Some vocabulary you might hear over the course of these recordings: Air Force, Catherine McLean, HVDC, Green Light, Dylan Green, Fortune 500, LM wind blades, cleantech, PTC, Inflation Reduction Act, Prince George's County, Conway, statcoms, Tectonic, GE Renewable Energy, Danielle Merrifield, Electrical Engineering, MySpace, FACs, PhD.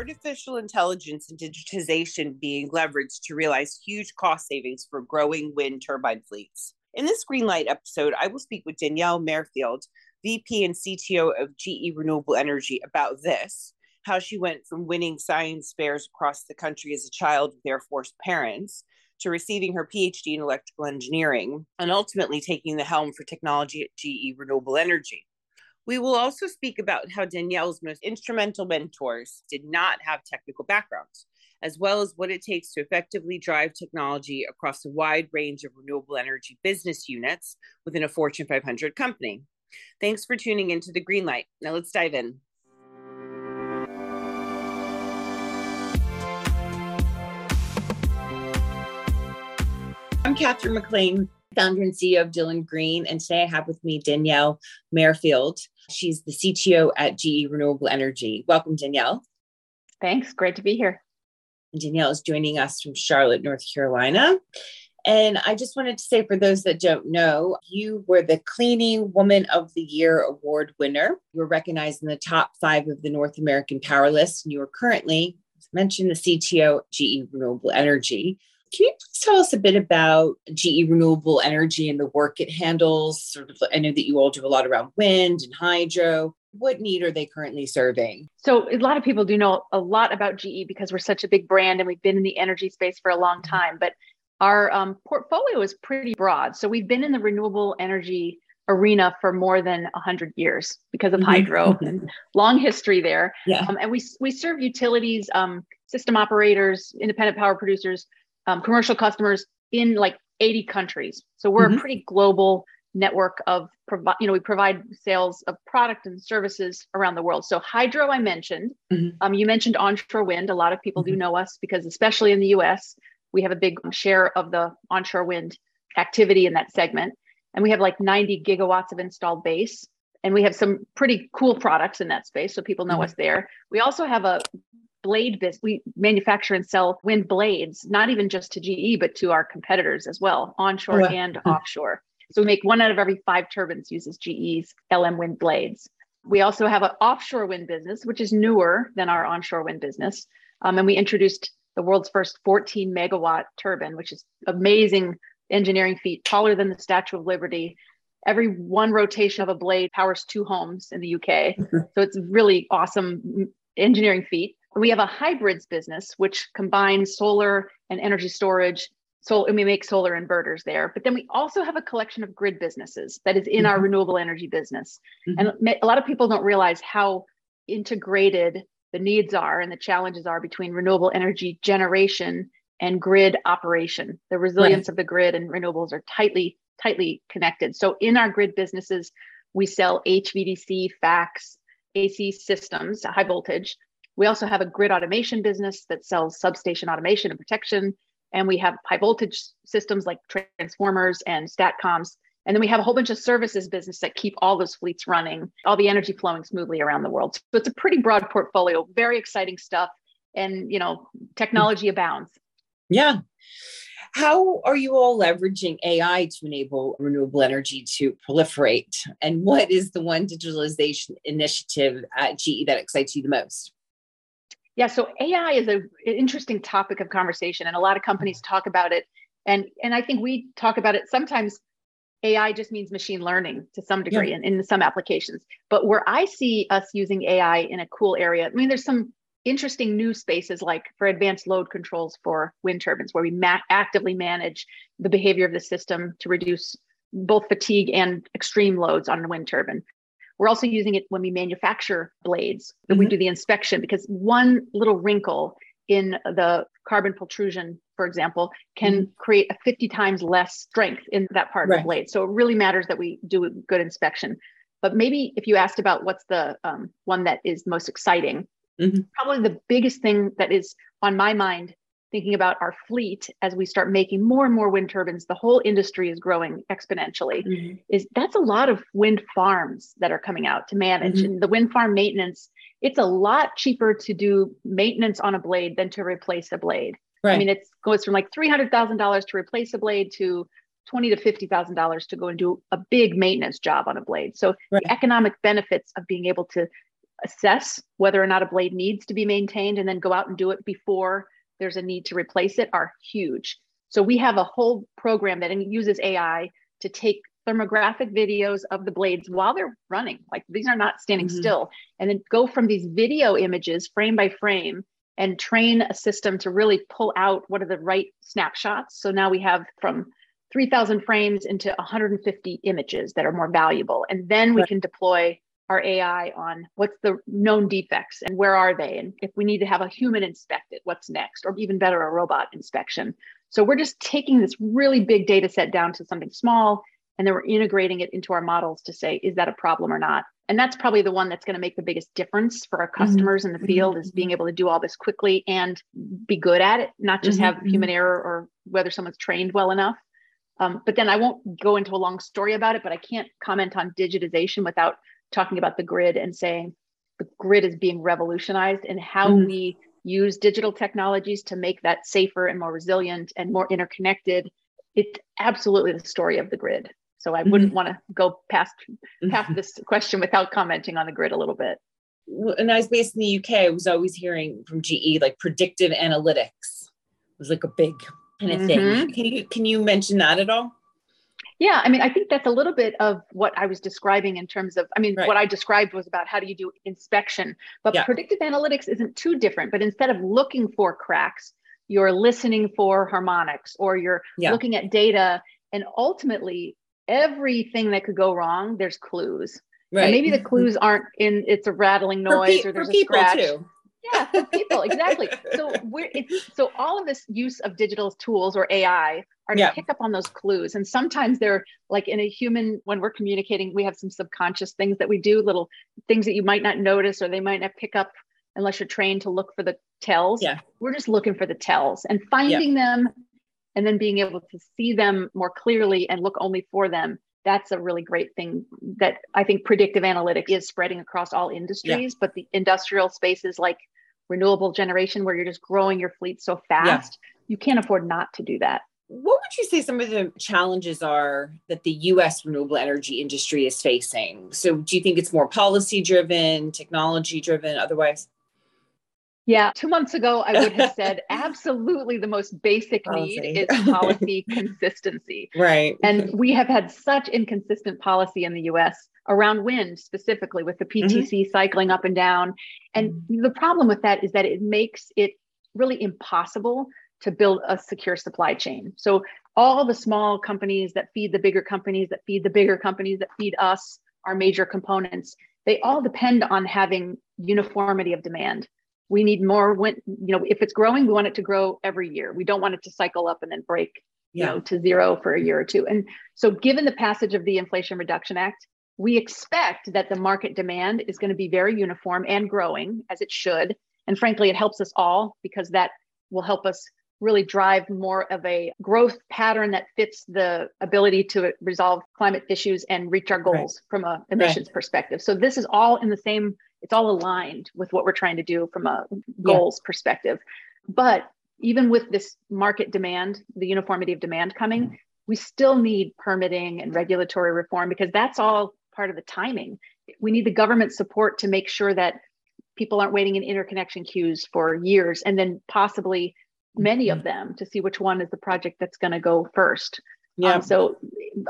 artificial intelligence and digitization being leveraged to realize huge cost savings for growing wind turbine fleets. In this Greenlight episode, I will speak with Danielle Merrifield, VP and CTO of GE Renewable Energy, about this, how she went from winning science fairs across the country as a child with Air Force parents to receiving her PhD in electrical engineering and ultimately taking the helm for technology at GE Renewable Energy. We will also speak about how Danielle's most instrumental mentors did not have technical backgrounds, as well as what it takes to effectively drive technology across a wide range of renewable energy business units within a Fortune 500 company. Thanks for tuning into The Greenlight. Now let's dive in. I'm Catherine McLean, founder and CEO of Dylan Green, and today I have with me Danielle Merrifield. She's the CTO at GE Renewable Energy. Welcome, Danielle. Thanks. Great to be here. And Danielle is joining us from Charlotte, North Carolina. And I just wanted to say, for those that don't know, you were the Cleaning Woman of the Year award winner. You were recognized in the top 5 of the North American Power List, and you are currently, as mentioned, the CTO at GE Renewable Energy. Can you please tell us a bit about GE Renewable Energy and the work it handles? I know that you all do a lot around wind and hydro. What need are they currently serving? So a lot of people do know a lot about GE because we're such a big brand and we've been in the energy space for a long time, but our portfolio is pretty broad. So we've been in the renewable energy arena for more than 100 years because of hydro, and long history there. Yeah. And we serve utilities, system operators, independent power producers, commercial customers in like 80 countries. So we're a pretty global network of, we provide sales of product and services around the world. So hydro, I mentioned, you mentioned onshore wind. A lot of people do know us because especially in the US, we have a big share of the onshore wind activity in that segment. And we have like 90 gigawatts of installed base. And we have some pretty cool products in that space. So people know us there. We also have a blade business. We manufacture and sell wind blades, not even just to GE, but to our competitors as well, onshore and offshore. So we make 1 out of every 5 turbines uses GE's LM wind blades. We also have an offshore wind business, which is newer than our onshore wind business. And we introduced the world's first 14 megawatt turbine, which is amazing engineering feat, taller than the Statue of Liberty. Every one rotation of a blade powers 2 homes in the UK. So it's really awesome engineering feat. We have a hybrids business, which combines solar and energy storage. So we make solar inverters there. But then we also have a collection of grid businesses that is in our renewable energy business. And a lot of people don't realize how integrated the needs are and the challenges are between renewable energy generation and grid operation. The resilience of the grid and renewables are tightly connected. So in our grid businesses, we sell HVDC, FACs, AC systems, high voltage. We also have a grid automation business that sells substation automation and protection. And we have high voltage systems like transformers and statcoms. And then we have a whole bunch of services business that keep all those fleets running, all the energy flowing smoothly around the world. So it's a pretty broad portfolio, very exciting stuff. And, technology abounds. Yeah. How are you all leveraging AI to enable renewable energy to proliferate? And what is the one digitalization initiative at GE that excites you the most? Yeah, so AI is an interesting topic of conversation, and a lot of companies talk about it. And I think we talk about it sometimes. AI just means machine learning to some degree in some applications. But where I see us using AI in a cool area, there's some interesting new spaces like for advanced load controls for wind turbines, where we actively manage the behavior of the system to reduce both fatigue and extreme loads on a wind turbine. We're also using it when we manufacture blades, when we do the inspection, because one little wrinkle in the carbon protrusion, for example, can create a 50 times less strength in that part of the blade. So it really matters that we do a good inspection. But maybe if you asked about what's the one that is most exciting, probably the biggest thing that is on my mind, thinking about our fleet as we start making more and more wind turbines, the whole industry is growing exponentially, is that's a lot of wind farms that are coming out to manage. And the wind farm maintenance, it's a lot cheaper to do maintenance on a blade than to replace a blade. Right. It goes from like $300,000 to replace a blade to $20,000 to $50,000 to go and do a big maintenance job on a blade. So the economic benefits of being able to assess whether or not a blade needs to be maintained and then go out and do it before there's a need to replace it are huge. So we have a whole program that uses AI to take thermographic videos of the blades while they're running, like these are not standing still, and then go from these video images frame by frame and train a system to really pull out what are the right snapshots. So now we have from 3,000 frames into 150 images that are more valuable. And then we can deploy our AI on what's the known defects and where are they? And if we need to have a human inspect it, what's next? Or even better, a robot inspection. So we're just taking this really big data set down to something small, and then we're integrating it into our models to say, is that a problem or not? And that's probably the one that's going to make the biggest difference for our customers in the field, is being able to do all this quickly and be good at it, not just have human error or whether someone's trained well enough. But then I won't go into a long story about it, but I can't comment on digitization without talking about the grid and saying the grid is being revolutionized and how we use digital technologies to make that safer and more resilient and more interconnected. It's absolutely the story of the grid. So I wouldn't want to go past this question without commenting on the grid a little bit. When I was based in the UK, I was always hearing from GE, like predictive analytics was like a big kind of thing. Can you mention that at all? Yeah, I mean, I think that's a little bit of what I was describing in terms of, I mean, what I described was about how do you do inspection, but predictive analytics isn't too different, but instead of looking for cracks, you're listening for harmonics, or you're looking at data, and ultimately everything that could go wrong, there's clues. Right. And maybe the clues aren't in, it's a rattling noise or there's a scratch. Too. Yeah, for people, exactly. So so all of this use of digital tools or AI are to pick up on those clues. And sometimes they're like in a human, when we're communicating, we have some subconscious things that we do, little things that you might not notice, or they might not pick up unless you're trained to look for the tells. Yeah. We're just looking for the tells and finding them, and then being able to see them more clearly and look only for them. That's a really great thing that I think predictive analytics is spreading across all industries, but the industrial spaces like renewable generation, where you're just growing your fleet so fast, you can't afford not to do that. What would you say some of the challenges are that the U.S. renewable energy industry is facing? So do you think it's more policy driven, technology driven, otherwise? Yeah, 2 months ago, I would have said absolutely the most basic need is policy consistency. Right. And we have had such inconsistent policy in the US around wind, specifically with the PTC cycling up and down. And the problem with that is that it makes it really impossible to build a secure supply chain. So all the small companies that feed the bigger companies, that feed the bigger companies, that feed us, our major components, they all depend on having uniformity of demand. We need more wind, you know, if it's growing, we want it to grow every year. We don't want it to cycle up and then break, you know, to zero for a year or two. And so given the passage of the Inflation Reduction Act, we expect that the market demand is going to be very uniform and growing as it should. And frankly, it helps us all because that will help us really drive more of a growth pattern that fits the ability to resolve climate issues and reach our goals from an emissions perspective. So this is all in the same, it's all aligned with what we're trying to do from a goals perspective. But even with this market demand, the uniformity of demand coming, we still need permitting and regulatory reform because that's all part of the timing. We need the government support to make sure that people aren't waiting in interconnection queues for years and then possibly many of them to see which one is the project that's going to go first. Yeah. So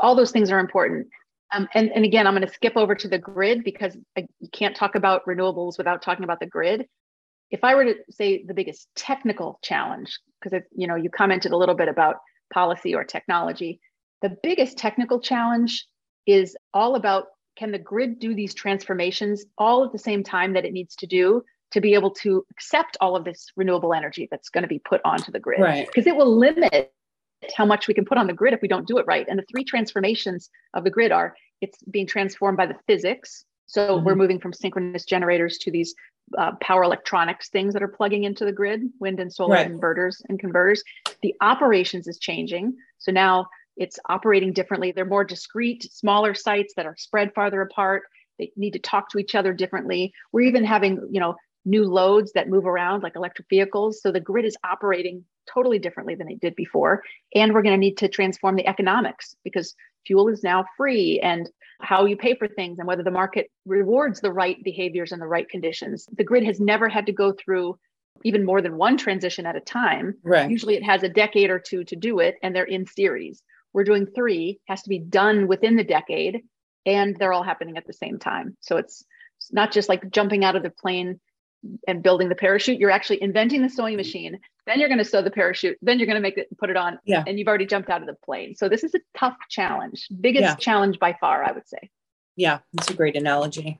all those things are important. And again, I'm going to skip over to the grid because you can't talk about renewables without talking about the grid. If I were to say the biggest technical challenge, because you know you commented a little bit about policy or technology, the biggest technical challenge is all about can the grid do these transformations all at the same time that it needs to do to be able to accept all of this renewable energy that's going to be put onto the grid. Right. Because it will limit how much we can put on the grid if we don't do it right. And the three transformations of the grid are, it's being transformed by the physics. So we're moving from synchronous generators to these power electronics things that are plugging into the grid, wind and solar inverters and converters. The operations is changing. So now it's operating differently. They're more discrete, smaller sites that are spread farther apart. They need to talk to each other differently. We're even having, you know, new loads that move around like electric vehicles. So the grid is operating totally differently than it did before. And we're going to need to transform the economics because fuel is now free and how you pay for things and whether the market rewards the right behaviors and the right conditions. The grid has never had to go through even more than one transition at a time. Right. Usually it has a decade or two to do it, and they're in series. We're doing three, has to be done within the decade, and they're all happening at the same time. So it's not just like jumping out of the plane and building the parachute. You're actually inventing the sewing machine. Then you're going to sew the parachute. Then you're going to make it, put it on. Yeah. And you've already jumped out of the plane. So this is a tough challenge, biggest challenge by far, I would say. Yeah, that's a great analogy.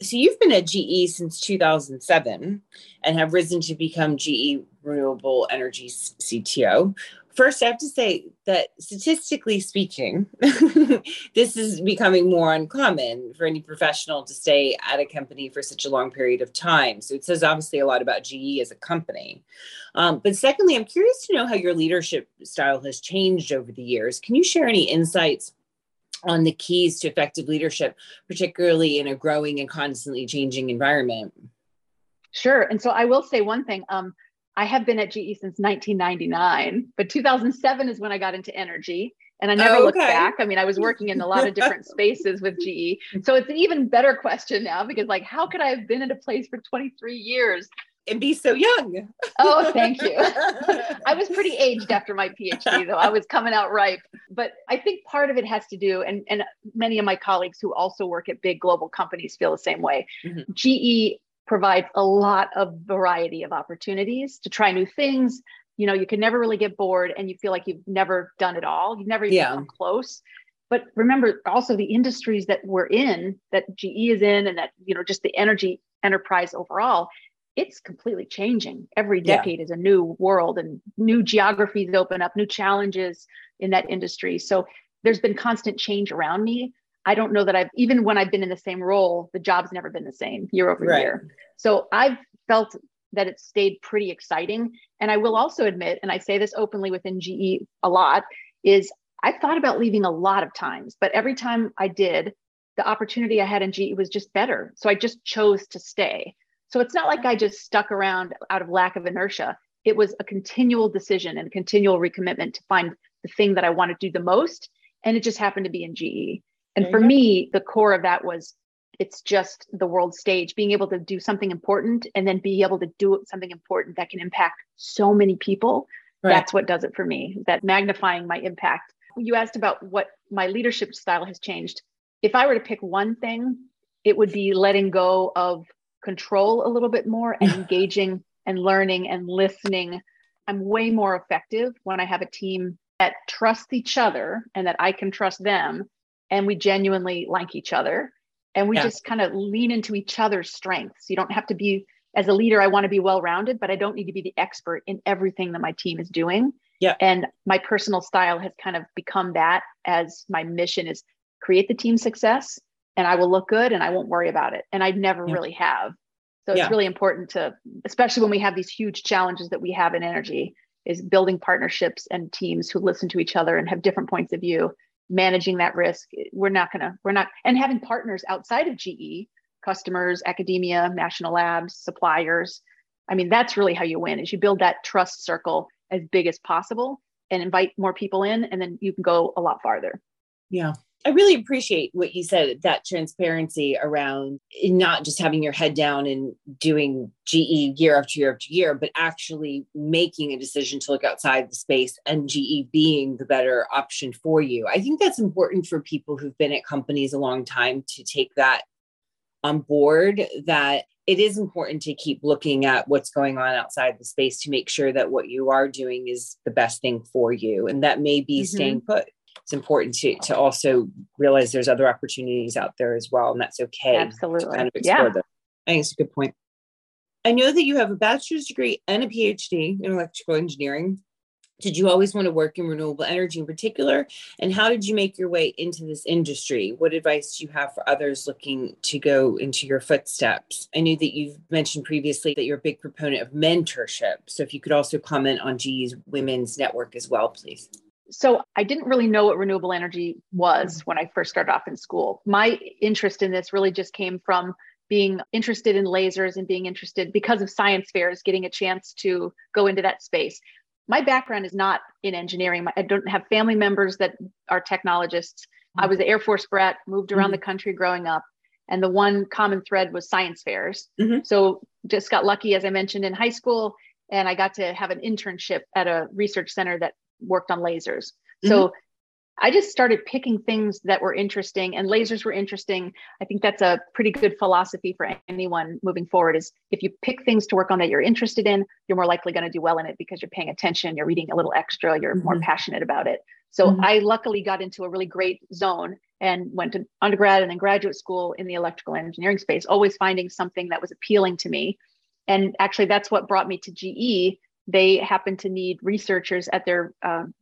So you've been at GE since 2007 and have risen to become GE Renewable Energy CTO. First, I have to say that statistically speaking, this is becoming more uncommon for any professional to stay at a company for such a long period of time. So it says obviously a lot about GE as a company. But secondly, I'm curious to know how your leadership style has changed over the years. Can you share any insights on the keys to effective leadership, particularly in a growing and constantly changing environment? Sure. And so I will say one thing. I have been at GE since 1999, but 2007 is when I got into energy, and I never looked back. I mean, I was working in a lot of different spaces with GE. So it's an even better question now, because like, how could I have been at a place for 23 years and be so young? Oh, thank you. I was pretty aged after my PhD, though. I was coming out ripe. But I think part of it has to do, and many of my colleagues who also work at big global companies feel the same way. Mm-hmm. GE provides a lot of variety of opportunities to try new things. You know, you can never really get bored, and you feel like you've never done it all. You've never even come close. But remember also the industries that we're in, that GE is in, and that, you know, just the energy enterprise overall, it's completely changing. Every decade is a new world, and new geographies open up, new challenges in that industry. So there's been constant change around me. I don't know that I've, even when I've been in the same role, the job's never been the same year over year. So I've felt that it stayed pretty exciting. And I will also admit, and I say this openly within GE a lot, is I thought about leaving a lot of times, but every time I did, the opportunity I had in GE was just better. So I just chose to stay. So it's not like I just stuck around out of lack of inertia. It was a continual decision and a continual recommitment to find the thing that I want to do the most. And it just happened to be in GE. And for me, the core of that was, it's just the world stage, being able to do something important and then be able to do something important that can impact so many people. Right. That's what does it for me, that magnifying my impact. You asked about what my leadership style has changed. If I were to pick one thing, it would be letting go of control a little bit more and engaging and learning and listening. I'm way more effective when I have a team that trusts each other and that I can trust them. And we genuinely like each other, and we just kind of lean into each other's strengths. You don't have to be, as a leader, I want to be well-rounded, but I don't need to be the expert in everything that my team is doing. Yeah. And my personal style has kind of become that, as my mission is create the team success, and I will look good and I won't worry about it. And I never really have. So it's really important to, especially when we have these huge challenges that we have in energy, is building partnerships and teams who listen to each other and have different points of view. Managing that risk, and having partners outside of GE, customers, academia, national labs, suppliers. I mean, that's really how you win, is you build that trust circle as big as possible and invite more people in, and then you can go a lot farther. Yeah. I really appreciate what you said, that transparency around not just having your head down and doing GE year after year after year, but actually making a decision to look outside the space and GE being the better option for you. I think that's important for people who've been at companies a long time to take that on board, that it is important to keep looking at what's going on outside the space to make sure that what you are doing is the best thing for you. And that may be staying put. It's important to also realize there's other opportunities out there as well. And that's okay. Absolutely. To kind of explore them. I think it's a good point. I know that you have a bachelor's degree and a PhD in electrical engineering. Did you always want to work in renewable energy in particular? And how did you make your way into this industry? What advice do you have for others looking to go into your footsteps? I knew that you've mentioned previously that you're a big proponent of mentorship. So if you could also comment on GE's women's network as well, please. So I didn't really know what renewable energy was when I first started off in school. My interest in this really just came from being interested in lasers and being interested because of science fairs, getting a chance to go into that space. my background is not in engineering. I don't have family members that are technologists. Mm-hmm. I was the Air Force brat, moved around mm-hmm. the country growing up. And the one common thread was science fairs. Mm-hmm. So just got lucky, as I mentioned, in high school. And I got to have an internship at a research center that worked on lasers. Mm-hmm. So I just started picking things that were interesting, and lasers were interesting. I think that's a pretty good philosophy for anyone moving forward, is if you pick things to work on that you're interested in, you're more likely going to do well in it because you're paying attention, you're reading a little extra, you're mm-hmm. more passionate about it. So mm-hmm. I luckily got into a really great zone and went to undergrad and then graduate school in the electrical engineering space, always finding something that was appealing to me. And actually, that's what brought me to GE. They happened to need researchers at their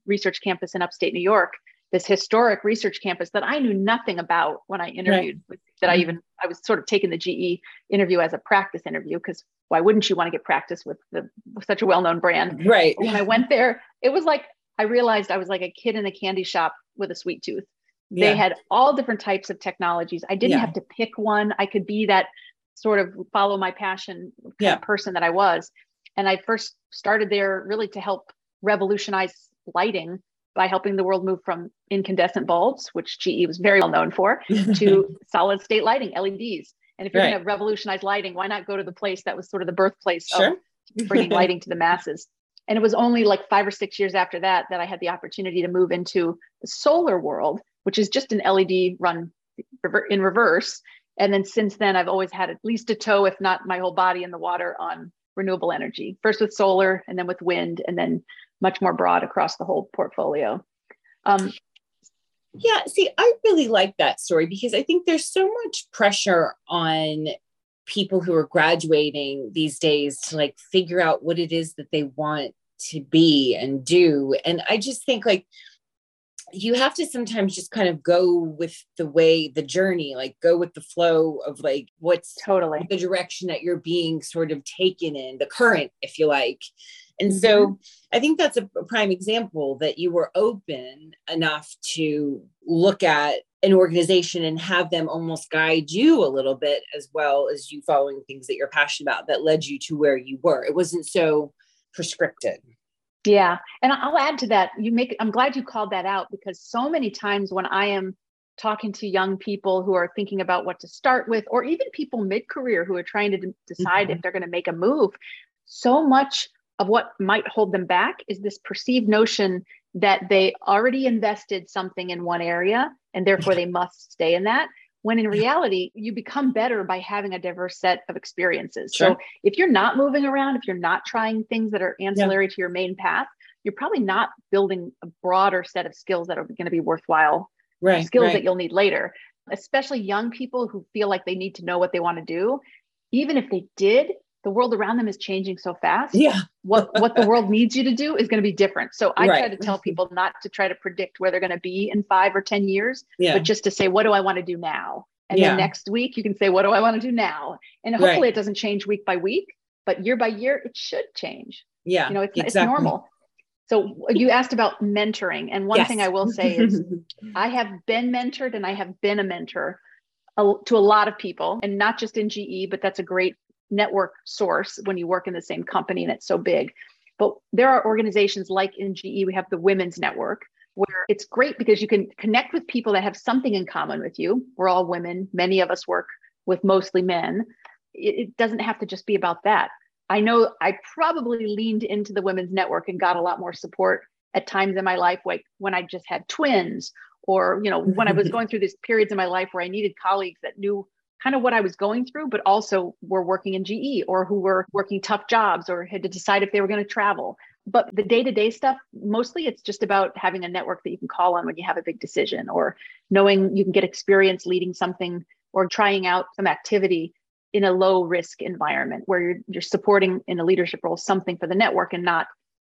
research campus in upstate New York, this historic research campus that I knew nothing about when I interviewed, right. that mm-hmm. I was sort of taking the GE interview as a practice interview, because why wouldn't you want to get practice with such a well-known brand? Right. When I went there, it was like, I realized I was like a kid in a candy shop with a sweet tooth. Yeah. They had all different types of technologies. I didn't yeah. have to pick one. I could be that sort of follow my passion kind yeah. of person that I was. And I first started there really to help revolutionize lighting by helping the world move from incandescent bulbs, which GE was very well known for, to solid state lighting, LEDs. And if you're right. going to revolutionize lighting, why not go to the place that was sort of the birthplace sure. of bringing lighting to the masses? And it was only like 5 or 6 years after that, that I had the opportunity to move into the solar world, which is just an LED run in reverse. And then since then, I've always had at least a toe, if not my whole body in the water, on renewable energy, first with solar and then with wind, and then much more broad across the whole portfolio. Yeah, see, I really like that story, because I think there's so much pressure on people who are graduating these days to like figure out what it is that they want to be and do. And I just think like you have to sometimes just kind of go with the way, the journey, like go with the flow of like what's totally the direction that you're being sort of taken in, the current, if you like. And mm-hmm. so I think that's a prime example that you were open enough to look at an organization and have them almost guide you a little bit, as well as you following things that you're passionate about that led you to where you were. It wasn't so prescripted. Yeah. And I'll add to that. I'm glad you called that out, because so many times when I am talking to young people who are thinking about what to start with, or even people mid-career who are trying to decide mm-hmm. if they're going to make a move, so much of what might hold them back is this perceived notion that they already invested something in one area and therefore they must stay in that. When in reality, you become better by having a diverse set of experiences. Sure. So if you're not moving around, if you're not trying things that are ancillary yeah. to your main path, you're probably not building a broader set of skills that are going to be worthwhile right, skills right. that you'll need later, especially young people who feel like they need to know what they want to do. Even if they did, the world around them is changing so fast. Yeah. What the world needs you to do is going to be different. So I right. try to tell people not to try to predict where they're going to be in 5 or 10 years, yeah. but just to say, what do I want to do now? And yeah. then next week you can say, what do I want to do now? And hopefully right. it doesn't change week by week, but year by year, it should change. Yeah. You know, it's normal. So you asked about mentoring. And one yes. thing I will say is I have been mentored and I have been a mentor to a lot of people, and not just in GE, but that's a great network source when you work in the same company and it's so big. But there are organizations like in GE, we have the Women's Network, where it's great because you can connect with people that have something in common with you. We're all women. Many of us work with mostly men. It doesn't have to just be about that. I know I probably leaned into the Women's Network and got a lot more support at times in my life, like when I just had twins, or, you know, when I was going through these periods in my life where I needed colleagues that knew kind of what I was going through, but also were working in GE, or who were working tough jobs, or had to decide if they were going to travel. But the day-to-day stuff, mostly it's just about having a network that you can call on when you have a big decision, or knowing you can get experience leading something or trying out some activity in a low-risk environment where you're supporting in a leadership role something for the network and not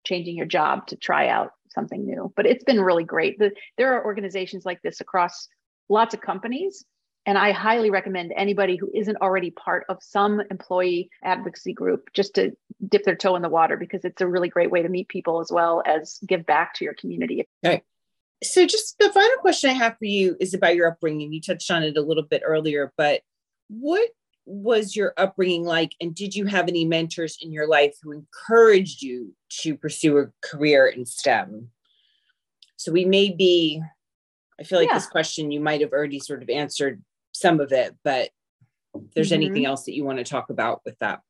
changing your job to try out something new. But it's been really great. There are organizations like this across lots of companies. And I highly recommend anybody who isn't already part of some employee advocacy group just to dip their toe in the water, because it's a really great way to meet people as well as give back to your community. Right. So just the final question I have for you is about your upbringing. You touched on it a little bit earlier, but what was your upbringing like, and did you have any mentors in your life who encouraged you to pursue a career in STEM? So we may be, I feel like this question, you might have already sort of answered some of it, but if there's anything else that you want to talk about with that.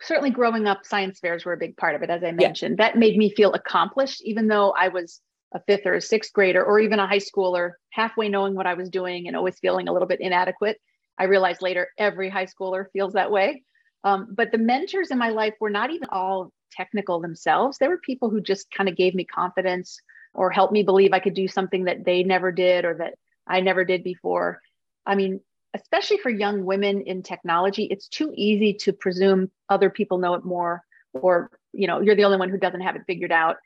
Certainly growing up, science fairs were a big part of it, as I mentioned. That made me feel accomplished, even though I was a fifth or a sixth grader, or even a high schooler, halfway knowing what I was doing and always feeling a little bit inadequate. I realized later every high schooler feels that way. But the mentors in my life were not even all technical themselves. There were people who just kind of gave me confidence or helped me believe I could do something that they never did or that I never did before. I mean, especially for young women in technology, it's too easy to presume other people know it more, or, you know, you're the only one who doesn't have it figured out.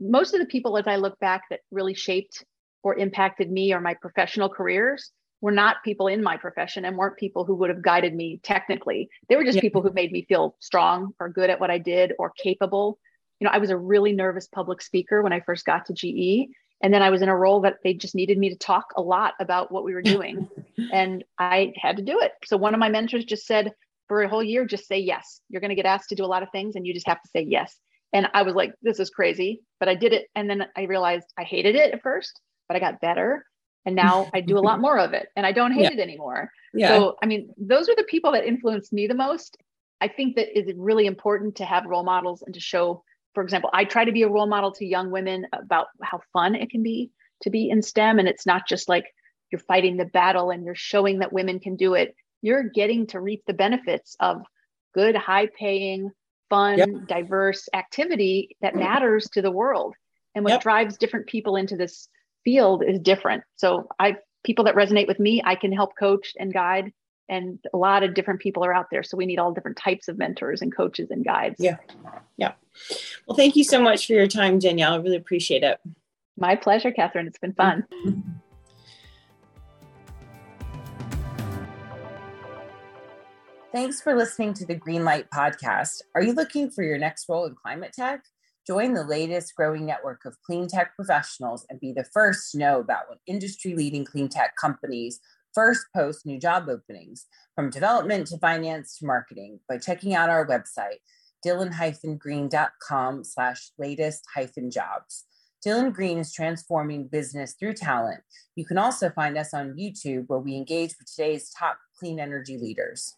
Most of the people, as I look back, that really shaped or impacted me or my professional careers were not people in my profession and weren't people who would have guided me technically. They were just people who made me feel strong or good at what I did or capable. You know, I was a really nervous public speaker when I first got to GE. And then I was in a role that they just needed me to talk a lot about what we were doing. And I had to do it. So one of my mentors just said, for a whole year, just say yes. You're going to get asked to do a lot of things and you just have to say yes. And I was like, this is crazy, but I did it. And then I realized I hated it at first, but I got better. And now I do a lot more of it and I don't hate it anymore. So, I mean, those are the people that influenced me the most. I think that it's really important to have role models and to show, for example, I try to be a role model to young women about how fun it can be to be in STEM. And it's not just like you're fighting the battle and you're showing that women can do it. You're getting to reap the benefits of good, high paying, fun, diverse activity that matters to the world. And what drives different people into this field is different. So people that resonate with me, I can help coach and guide, and a lot of different people are out there. So we need all different types of mentors and coaches and guides. Yeah. Well, thank you so much for your time, Danielle. I really appreciate it. My pleasure, Catherine. It's been fun. Thanks for listening to the Greenlight podcast. Are you looking for your next role in climate tech? Join the latest growing network of clean tech professionals and be the first to know about what industry-leading clean tech companies first post new job openings, from development to finance to marketing, by checking out our website, dylan-green.com/latest-jobs. Dylan Green is transforming business through talent. You can also find us on YouTube, where we engage with today's top clean energy leaders.